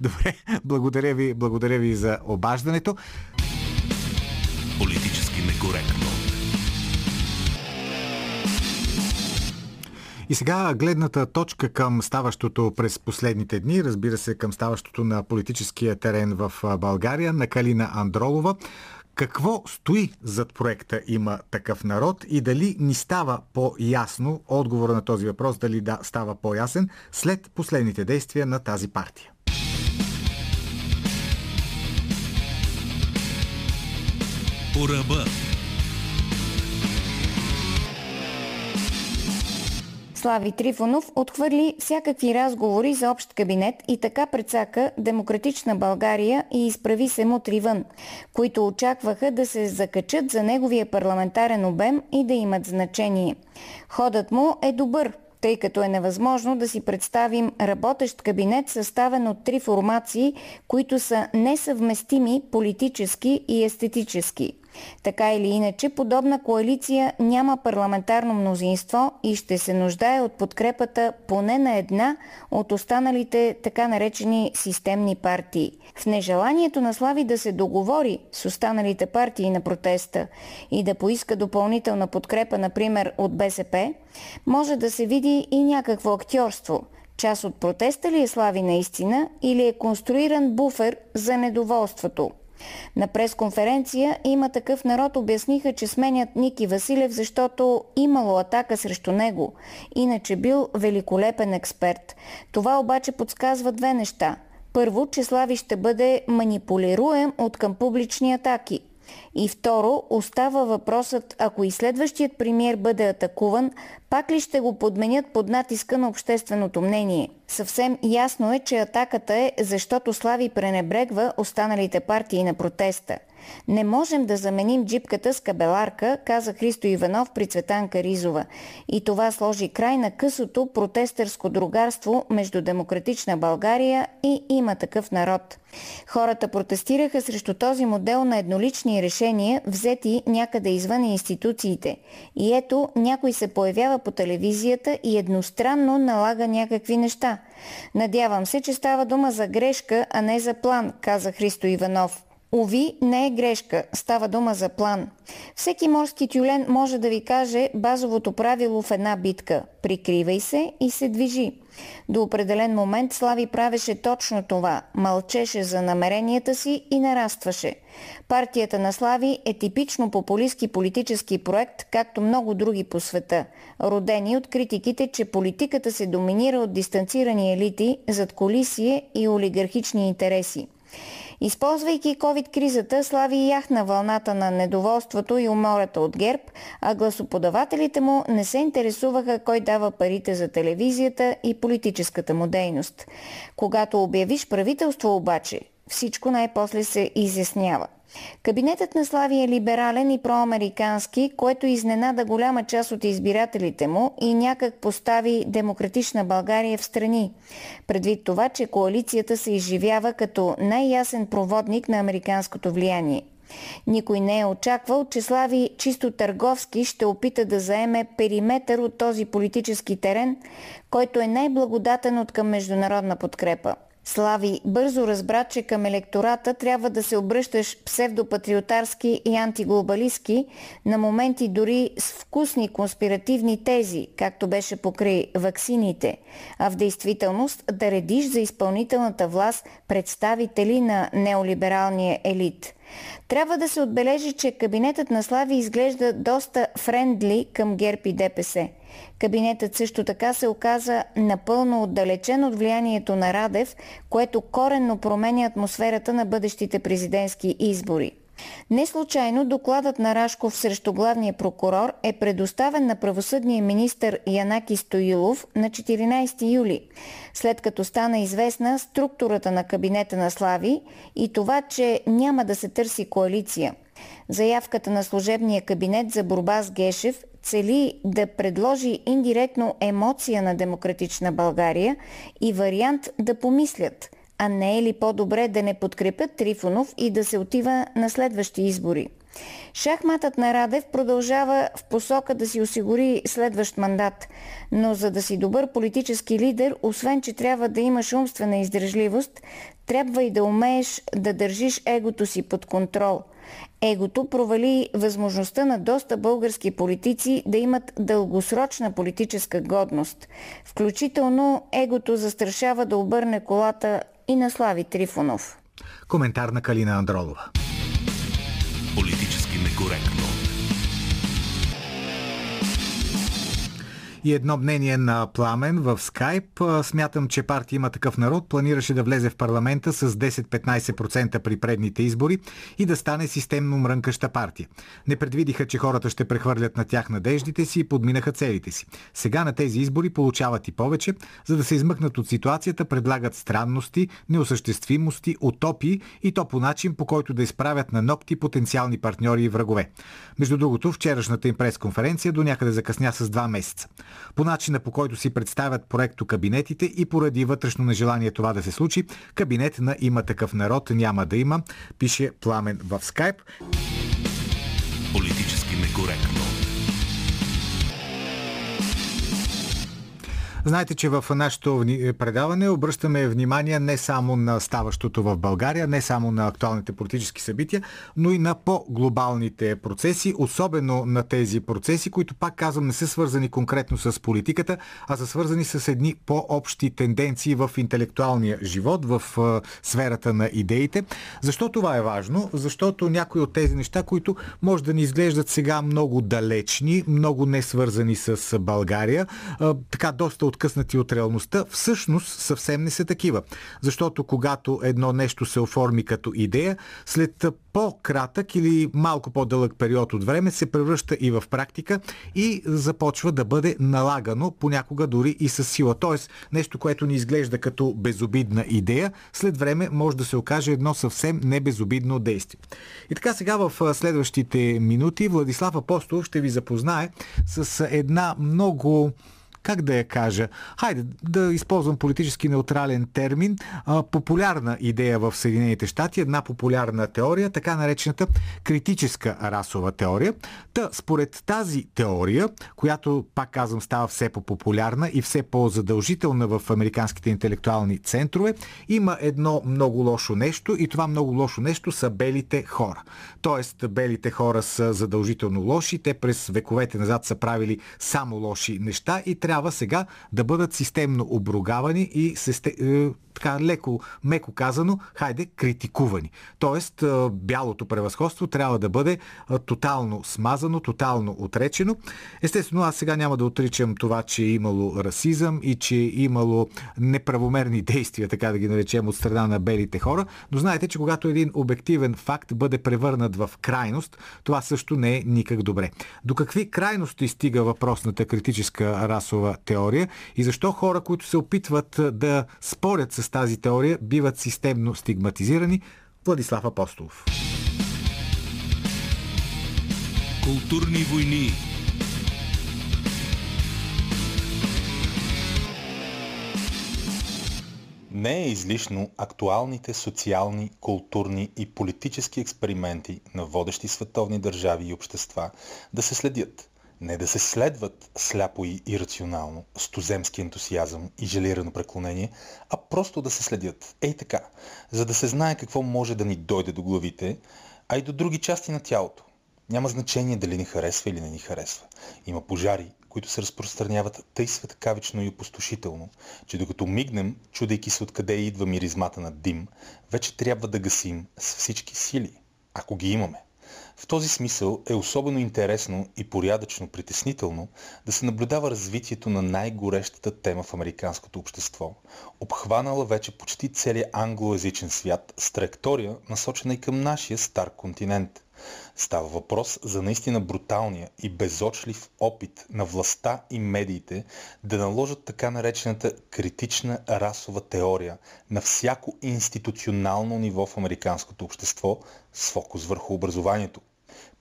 Добре, благодаря ви за обаждането. Политически некоректно. И сега гледната точка към ставащото през последните дни, разбира се, към ставащото на политическия терен в България, на Калина Андролова. Какво стои зад проекта "Има такъв народ" и дали ни става по-ясно отговора на този въпрос, дали да става по-ясен след последните действия на тази партия? По ръба. Слави Трифонов отхвърли всякакви разговори за общ кабинет и така прецака Демократична България и Изправи се мутривън, които очакваха да се закачат за неговия парламентарен обем и да имат значение. Ходът му е добър, тъй като е невъзможно да си представим работещ кабинет, съставен от три формации, които са несъвместими политически и естетически. Така или иначе, подобна коалиция няма парламентарно мнозинство и ще се нуждае от подкрепата поне на една от останалите така наречени системни партии. В нежеланието на Слави да се договори с останалите партии на протеста и да поиска допълнителна подкрепа, например от БСП, може да се види и някакво актьорство. Част от протеста ли е Слави наистина или е конструиран буфер за недоволството? На пресконференция "Има такъв народ" обясниха, че сменят Ники Василев, защото имало атака срещу него. Иначе бил великолепен експерт. Това обаче подсказва две неща. Първо, че Слави ще бъде манипулируем от към публични атаки. И второ, остава въпросът, ако и следващият премиер бъде атакуван, пак ли ще го подменят под натиска на общественото мнение? Съвсем ясно е, че атаката е, защото Слави пренебрегва останалите партии на протеста. "Не можем да заменим джипката с кабеларка", каза Христо Иванов при Цветанка Ризова. И това сложи край на късото протестърско другарство между Демократична България и "Има такъв народ". Хората протестираха срещу този модел на еднолични решения, взети някъде извън институциите. И ето, някой се появява по телевизията и едностранно налага някакви неща. "Надявам се, че става дума за грешка, а не за план", каза Христо Иванов. Уви, не е грешка, става дума за план. Всеки морски тюлен може да ви каже базовото правило в една битка – прикривай се и се движи. До определен момент Слави правеше точно това, мълчеше за намеренията си и нарастваше. Партията на Слави е типично популистки политически проект, както много други по света, родени от критиките, че политиката се доминира от дистанцирани елити, задкулисие и олигархични интереси. Използвайки COVID-кризата, Слави яхна вълната на недоволството и умората от ГЕРБ, а гласоподавателите му не се интересуваха кой дава парите за телевизията и политическата му дейност. Когато обявиш правителство обаче, Всичко най-после се изяснява. Кабинетът на Слави е либерален и проамерикански, което изненада голяма част от избирателите му и някак постави Демократична България в страни. Предвид това, че коалицията се изживява като най-ясен проводник на американското влияние. Никой не е очаквал, че Слави чисто търговски ще опита да заеме периметър от този политически терен, който е най-благодатен от към международна подкрепа. Слави бързо разбра, че към електората трябва да се обръщаш псевдопатриотарски и антиглобалистки, на моменти дори с вкусни конспиративни тези, както беше покрай ваксините, а в действителност да редиш за изпълнителната власт представители на неолибералния елит. Трябва да се отбележи, че кабинетът на Слави изглежда доста френдли към ГЕРБ и ДПС. Кабинетът също така се оказа напълно отдалечен от влиянието на Радев, което коренно променя атмосферата на бъдещите президентски избори. Не случайно докладът на Рашков срещу главния прокурор е предоставен на правосъдния министър Янаки Стоилов на 14 юли, след като стана известна структурата на кабинета на Слави и това, че няма да се търси коалиция. Заявката на служебния кабинет за борба с Гешев цели да предложи индиректно емоция на Демократична България и вариант да помислят, а не е ли по-добре да не подкрепят Трифонов и да се отива на следващи избори. Шахматът на Радев продължава в посока да си осигури следващ мандат, но за да си добър политически лидер, освен че трябва да имаш умствена издръжливост, трябва и да умееш да държиш егото си под контрол. Егото провали възможността на доста български политици да имат дългосрочна политическа годност. Включително егото застрашава да обърне колата и на Слави Трифонов. Коментар на Калина Андролова. Политически некоректно. И едно мнение на Пламен в Скайп. Смятам, че партия Има такъв народ планираше да влезе в парламента с 10-15% при предните избори и да стане системно мрънкаща партия. Не предвидиха, че хората ще прехвърлят на тях надеждите си и подминаха целите си. Сега на тези избори получават и повече, за да се измъкнат от ситуацията, предлагат странности, неосъществимости, утопии и то по начин, по който да изправят на нокти потенциални партньори и врагове. Между другото, вчерашната им пресконференция до някъде закъсня с 2 месеца. По начина, по който си представят проектокабинетите и поради вътрешно нежелание това да се случи, кабинет на Има такъв народ няма да има, пише Пламен в Скайп. Политически некоректно. Знаете, че в нашето предаване обръщаме внимание не само на ставащото в България, не само на актуалните политически събития, но и на по-глобалните процеси, особено на тези процеси, които, пак казвам, не са свързани конкретно с политиката, а са свързани с едни по-общи тенденции в интелектуалния живот, в сферата на идеите. Защо това е важно? Защото някои от тези неща, които може да ни изглеждат сега много далечни, много несвързани с България, така доста откъснати от реалността, всъщност съвсем не са такива. Защото когато едно нещо се оформи като идея, след по-кратък или малко по-дълъг период от време се превръща и в практика и започва да бъде налагано, понякога дори и с сила. Тоест, нещо, което ни изглежда като безобидна идея, след време може да се окаже едно съвсем небезобидно действие. И така сега в следващите минути Владислав Апостолов ще ви запознае с една много... как да я кажа? Хайде, да използвам политически неутрален термин. Популярна идея в Съединените щати, една популярна теория, така наречената критическа расова теория. Та, според тази теория, която, пак казвам, става все по-популярна и все по-задължителна в американските интелектуални центрове, има едно много лошо нещо и това много лошо нещо са белите хора. Тоест, белите хора са задължително лоши, те през вековете назад са правили само лоши неща и трябва сега да бъдат системно обругавани и така леко, меко казано, хайде, критикувани. Тоест, бялото превъзходство трябва да бъде тотално смазано, тотално отречено. Естествено, аз сега няма да отричам това, че е имало расизъм и че е имало неправомерни действия, така да ги наречем, от страна на белите хора, но знаете, че когато един обективен факт бъде превърнат в крайност, това също не е никак добре. До какви крайности стига въпросната критическа расова теория и защо хора, които се опитват да спорят с с тази теория биват системно стигматизирани. Владислав Апостолов. Културни войни. Не е излишно актуалните социални, културни и политически експерименти на водещи световни държави и общества да се следят. Не да се следват сляпо и ирационално, с туземски ентусиазъм и желирано преклонение, а просто да се следят. Ей така, за да се знае какво може да ни дойде до главите, а и до други части на тялото. Няма значение дали ни харесва или не ни харесва. Има пожари, които се разпространяват тъй светкавично и опустошително, че докато мигнем, чудейки се откъде идва миризмата на дим, вече трябва да гасим с всички сили, ако ги имаме. В този смисъл е особено интересно и порядъчно притеснително да се наблюдава развитието на най-горещата тема в американското общество, обхванала вече почти целия англоязичен свят с траектория, насочена и към нашия стар континент. Става въпрос за наистина бруталния и безочлив опит на властта и медиите да наложат така наречената критична расова теория на всяко институционално ниво в американското общество с фокус върху образованието.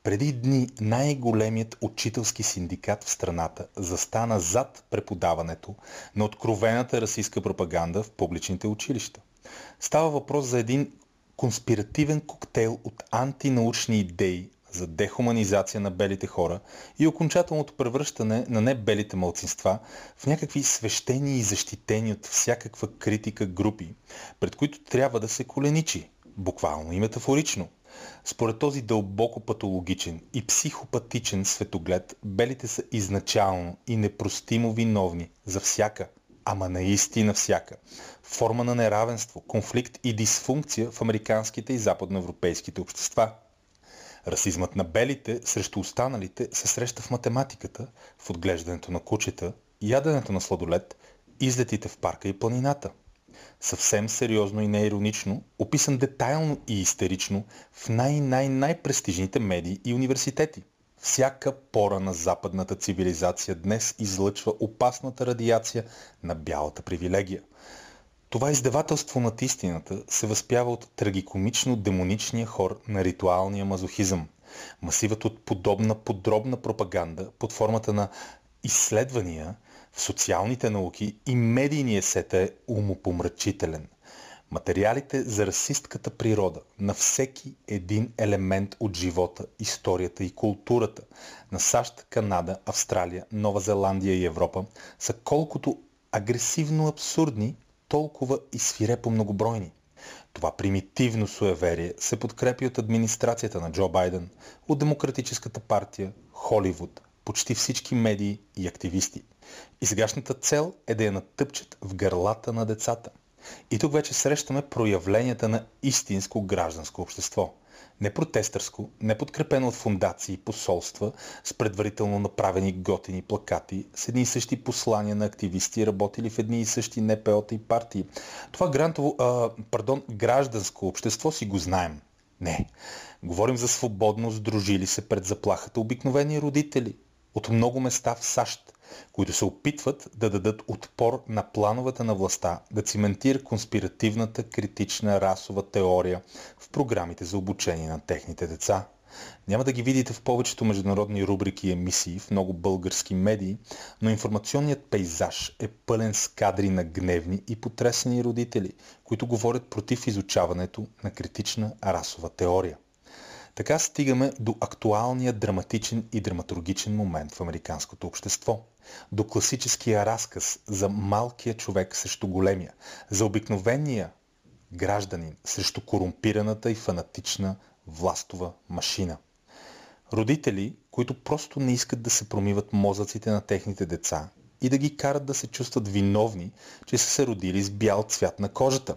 Преди дни най-големият учителски синдикат в страната застана зад преподаването на откровената расистка пропаганда в публичните училища. Става въпрос за един конспиративен коктейл от антинаучни идеи за дехуманизация на белите хора и окончателното превръщане на небелите малцинства в някакви свещени и защитени от всякаква критика групи, пред които трябва да се коленичи, буквално и метафорично. Според този дълбоко патологичен и психопатичен светоглед, белите са изначално и непростимо виновни за всяка, ама наистина всяка форма на неравенство, конфликт и дисфункция в американските и западноевропейските общества. Расизмът на белите срещу останалите се среща в математиката, в отглеждането на кучета, яденето на сладолет, излетите в парка и планината. Съвсем сериозно и неиронично, описан детайлно и истерично в най-престижните медии и университети. Всяка пора на западната цивилизация днес излъчва опасната радиация на бялата привилегия. Това издевателство над истината се възпява от трагикомично-демоничния хор на ритуалния мазохизъм. Масивът от подобна подробна пропаганда под формата на изследвания в социалните науки и медийния сет е умопомрачителен. Материалите за расистката природа на всеки един елемент от живота, историята и културата на САЩ, Канада, Австралия, Нова Зеландия и Европа са колкото агресивно абсурдни, толкова и свирепо многобройни. Това примитивно суеверие се подкрепи от администрацията на Джо Байден, от Демократическата партия, Холивуд, почти всички медии и активисти. И сегашната цел е да я натъпчат в гърлата на децата. И тук вече срещаме проявленията на истинско гражданско общество. Не протестърско, не подкрепено от фундации и посолства, с предварително направени готини плакати, с едни и същи послания на активисти, работили в едни и същи НПО-та и партии. Това гражданско общество си го знаем. Не. Говорим за свободно сдружили се пред заплахата обикновени родители от много места в САЩ, които се опитват да дадат отпор на плановете на властта да циментира конспиративната критична расова теория в програмите за обучение на техните деца. Няма да ги видите в повечето международни рубрики и емисии в много български медии, но информационният пейзаж е пълен с кадри на гневни и потресени родители, които говорят против изучаването на критична расова теория. Така стигаме до актуалния драматичен и драматургичен момент в американското общество. До класическия разказ за малкия човек срещу големия, за обикновения гражданин срещу корумпираната и фанатична властова машина. Родители, които просто не искат да се промиват мозъците на техните деца и да ги карат да се чувстват виновни, че са се родили с бял цвят на кожата.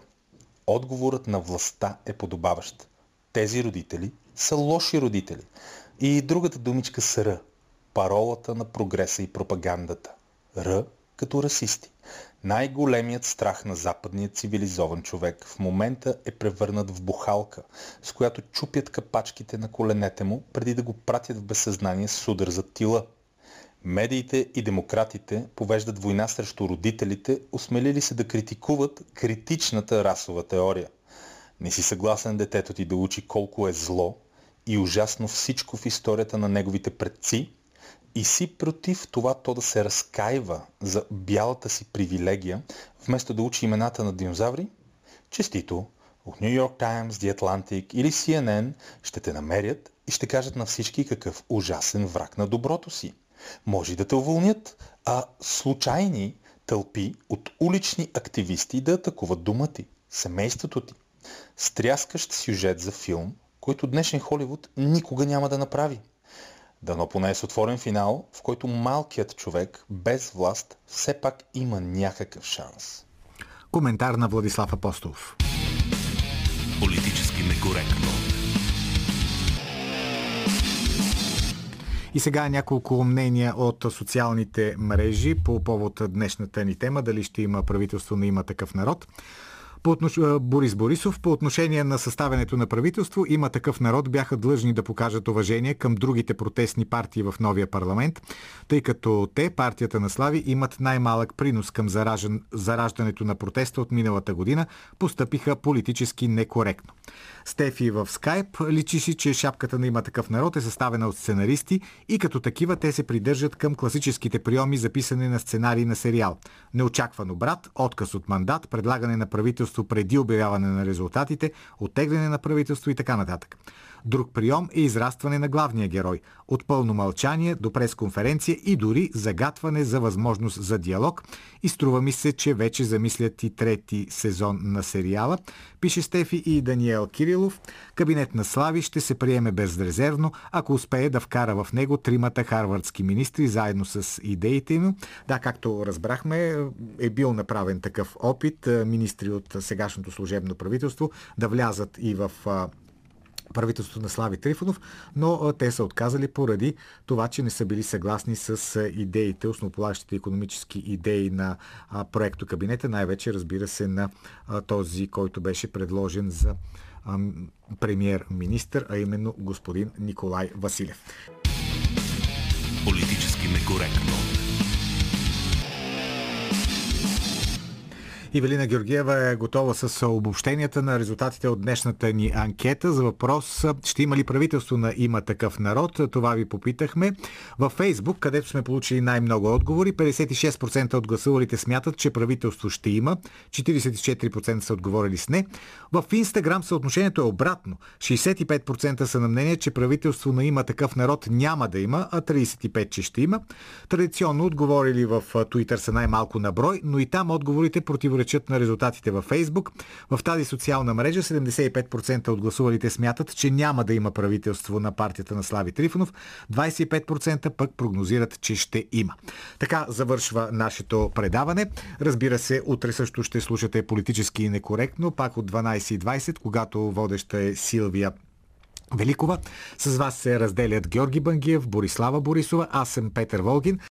Отговорът на властта е подобаващ. Тези родители са лоши родители. И другата думичка са Р. Паролата на прогреса и пропагандата. Р като расисти. Най-големият страх на западния цивилизован човек в момента е превърнат в бухалка, с която чупят капачките на коленете му, преди да го пратят в безсъзнание с удар за тила. Медиите и демократите повеждат война срещу родителите, осмелили се да критикуват критичната расова теория. Не си съгласен детето ти да учи колко е зло и ужасно всичко в историята на неговите предци и си против това то да се разкаива за бялата си привилегия, вместо да учи имената на динозаври? Честито, от New York Times, The Atlantic или CNN ще те намерят и ще кажат на всички какъв ужасен враг на доброто си. Може да те уволнят, а случайни тълпи от улични активисти да атакуват дома ти, семейството ти. Стряскащ сюжет за филм, който днешен Холивуд никога няма да направи. Дано поне е с отворен финал, в който малкият човек без власт все пак има някакъв шанс. Коментар на Владислав Апостолов. Политически некоректно. И сега няколко мнения от социалните мрежи по повод днешната ни тема. Дали ще има правителство на Има такъв народ? Борис Борисов, по отношение на съставянето на правителство, Има такъв народ бяха длъжни да покажат уважение към другите протестни партии в новия парламент, тъй като те, партията на Слави, имат най-малък принос към зараждането на протеста от миналата година, постъпиха политически некоректно. Стефи в Скайп личи си, че шапката на Има такъв народ е съставена от сценаристи и като такива те се придържат към класическите приеми за писане на сценарий на сериал. Неочаквано брат, отказ от мандат, предлагане на правителство преди обявяване на резултатите, оттегляне на правителство и така нататък. Друг прием е израстване на главния герой. От пълно мълчание до пресконференция и дори загатване за възможност за диалог. И струва ми се, че вече замислят и трети сезон на сериала, пише Стефи и Даниел Кирилов. Кабинет на Слави ще се приеме безрезервно, ако успее да вкара в него тримата харвардски министри заедно с идеите им. Да, както разбрахме, е бил направен такъв опит министри от сегашното служебно правителство да влязат и в правителството на Слави Трифонов, но те са отказали поради това, че не са били съгласни с идеите, основополагащите икономически идеи на проекто кабинета, най-вече разбира се на този, който беше предложен за премиер-министър, а именно господин Николай Василев. Политически некоректно. Ивелина Георгиева е готова с обобщенията на резултатите от днешната ни анкета за въпрос: ще има ли правителство на Има такъв народ? Това ви попитахме. Във Фейсбук, където сме получили най-много отговори, 56% от гласувалите смятат, че правителство ще има, 44% са отговорили с не. В Инстаграм съотношението е обратно. 65% са на мнение, че правителство на Има такъв народ няма да има, а 35% че ще има. Традиционно отговорили в Twitter са най-малко на брой, но и там отговорите противоречат на резултатите във Фейсбук. В тази социална мрежа 75% от гласувалите смятат, че няма да има правителство на партията на Слави Трифонов, 25% пък прогнозират, че ще има. Така завършва нашето предаване. Разбира се, утре също ще слушате Политически некоректно, пак от 12:20, когато водеща е Силвия Великова. С вас се разделят Георги Бангиев, Борислава Борисова, аз съм Петър Волгин.